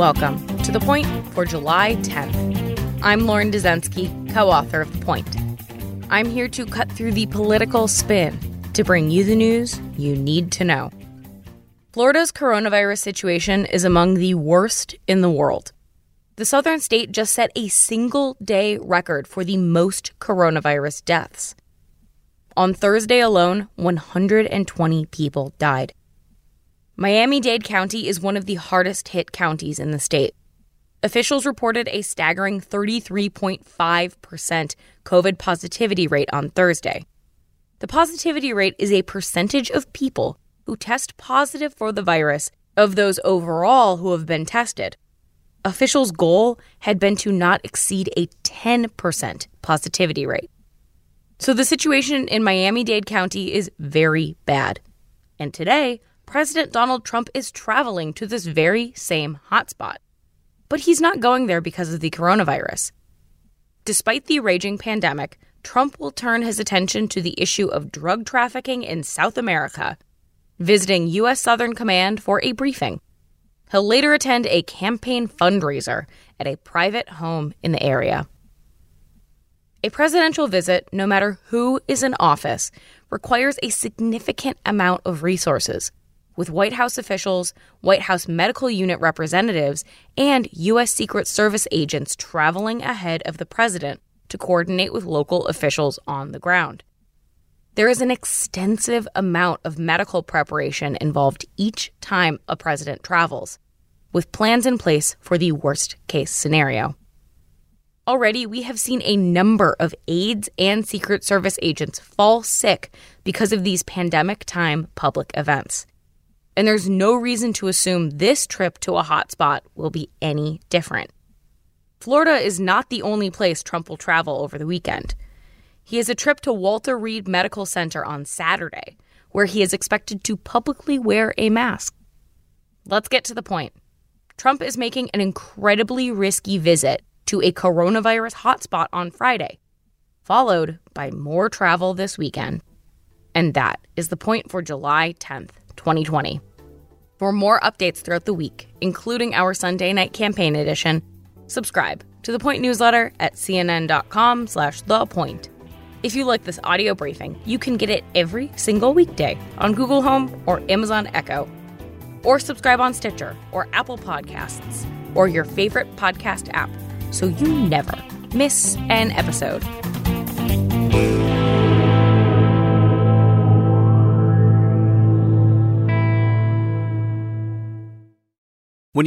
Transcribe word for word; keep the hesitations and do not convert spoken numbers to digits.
Welcome to The Point for July tenth. I'm Lauren Dezenski, co-author of The Point. I'm here to cut through the political spin to bring you the news you need to know. Florida's coronavirus situation is among the worst in the world. The southern state just set a single-day record for the most coronavirus deaths. On Thursday alone, one hundred twenty people died. Miami-Dade County is one of the hardest-hit counties in the state. Officials reported a staggering thirty-three point five percent COVID positivity rate on Thursday. The positivity rate is a percentage of people who test positive for the virus of those overall who have been tested. Officials' goal had been to not exceed a ten percent positivity rate. So the situation in Miami-Dade County is very bad. And today, President Donald Trump is traveling to this very same hotspot. But he's not going there because of the coronavirus. Despite the raging pandemic, Trump will turn his attention to the issue of drug trafficking in South America, visiting U S Southern Command for a briefing. He'll later attend a campaign fundraiser at a private home in the area. A presidential visit, no matter who is in office, requires a significant amount of resources, with White House officials, White House medical unit representatives, and U S Secret Service agents traveling ahead of the president to coordinate with local officials on the ground. There is an extensive amount of medical preparation involved each time a president travels, with plans in place for the worst-case scenario. Already, we have seen a number of aides and Secret Service agents fall sick because of these pandemic-time public events. And there's no reason to assume this trip to a hotspot will be any different. Florida is not the only place Trump will travel over the weekend. He has a trip to Walter Reed Medical Center on Saturday, where he is expected to publicly wear a mask. Let's get to the point. Trump is making an incredibly risky visit to a coronavirus hotspot on Friday, followed by more travel this weekend. And that is the point for July tenth, twenty twenty. For more updates throughout the week, including our Sunday night campaign edition, subscribe to The Point newsletter at C N N dot com slash The Point. If you like this audio briefing, you can get it every single weekday on Google Home or Amazon Echo, or subscribe on Stitcher or Apple Podcasts or your favorite podcast app so you never miss an episode. When